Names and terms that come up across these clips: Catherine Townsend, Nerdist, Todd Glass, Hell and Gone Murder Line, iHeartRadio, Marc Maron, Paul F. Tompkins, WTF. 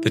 The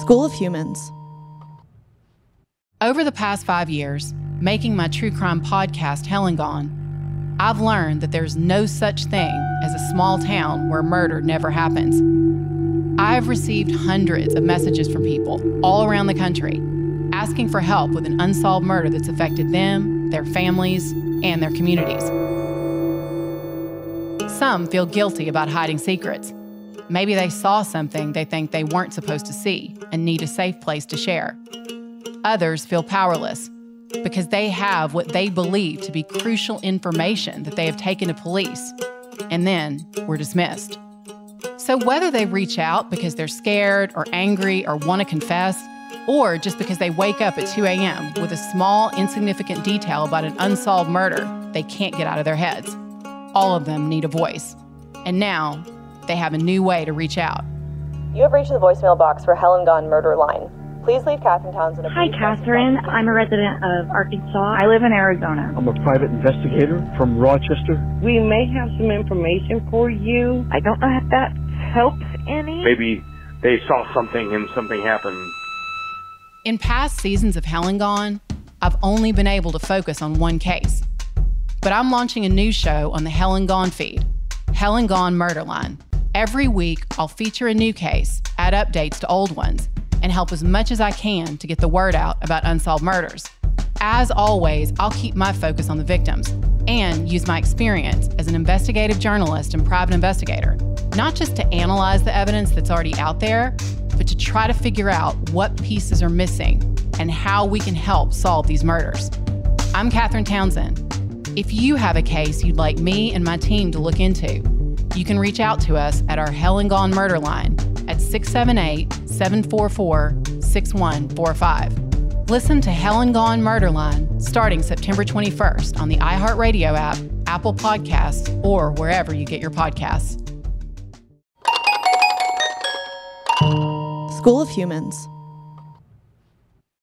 School of Humans. Over the past 5 years, making my true crime podcast, Hell and Gone, I've learned that there's no such thing as a small town where murder never happens. I've received hundreds of messages from people all around the country asking for help with an unsolved murder that's affected them, their families, and their communities. Some feel guilty about hiding secrets. Maybe they saw something they think they weren't supposed to see and need a safe place to share. Others feel powerless because they have what they believe to be crucial information that they have taken to police and then were dismissed. So whether they reach out because they're scared or angry or want to confess, or just because they wake up at 2 a.m. with a small, insignificant detail about an unsolved murder they can't get out of their heads, all of them need a voice. And now, they have a new way to reach out. You have reached the voicemail box for Hell and Gone Murder Line. Please leave Catherine Townsend a brief message. Hi, Catherine. I'm a resident of Arkansas. I live in Arizona. I'm a private investigator from Rochester. We may have some information for you. I don't know if that helps any. Maybe they saw something and something happened. In past seasons of Hell and Gone, I've only been able to focus on one case. But I'm launching a new show on the Hell and Gone feed, Hell and Gone Murder Line. Every week, I'll feature a new case, add updates to old ones, and help as much as I can to get the word out about unsolved murders. As always, I'll keep my focus on the victims and use my experience as an investigative journalist and private investigator, not just to analyze the evidence that's already out there, but to try to figure out what pieces are missing and how we can help solve these murders. I'm Catherine Townsend. If you have a case you'd like me and my team to look into, you can reach out to us at our Hell and Gone Murder Line at 678-744-6145. Listen to Hell and Gone Murder Line starting September 21st on the iHeartRadio app, Apple Podcasts, or wherever you get your podcasts. School of Humans.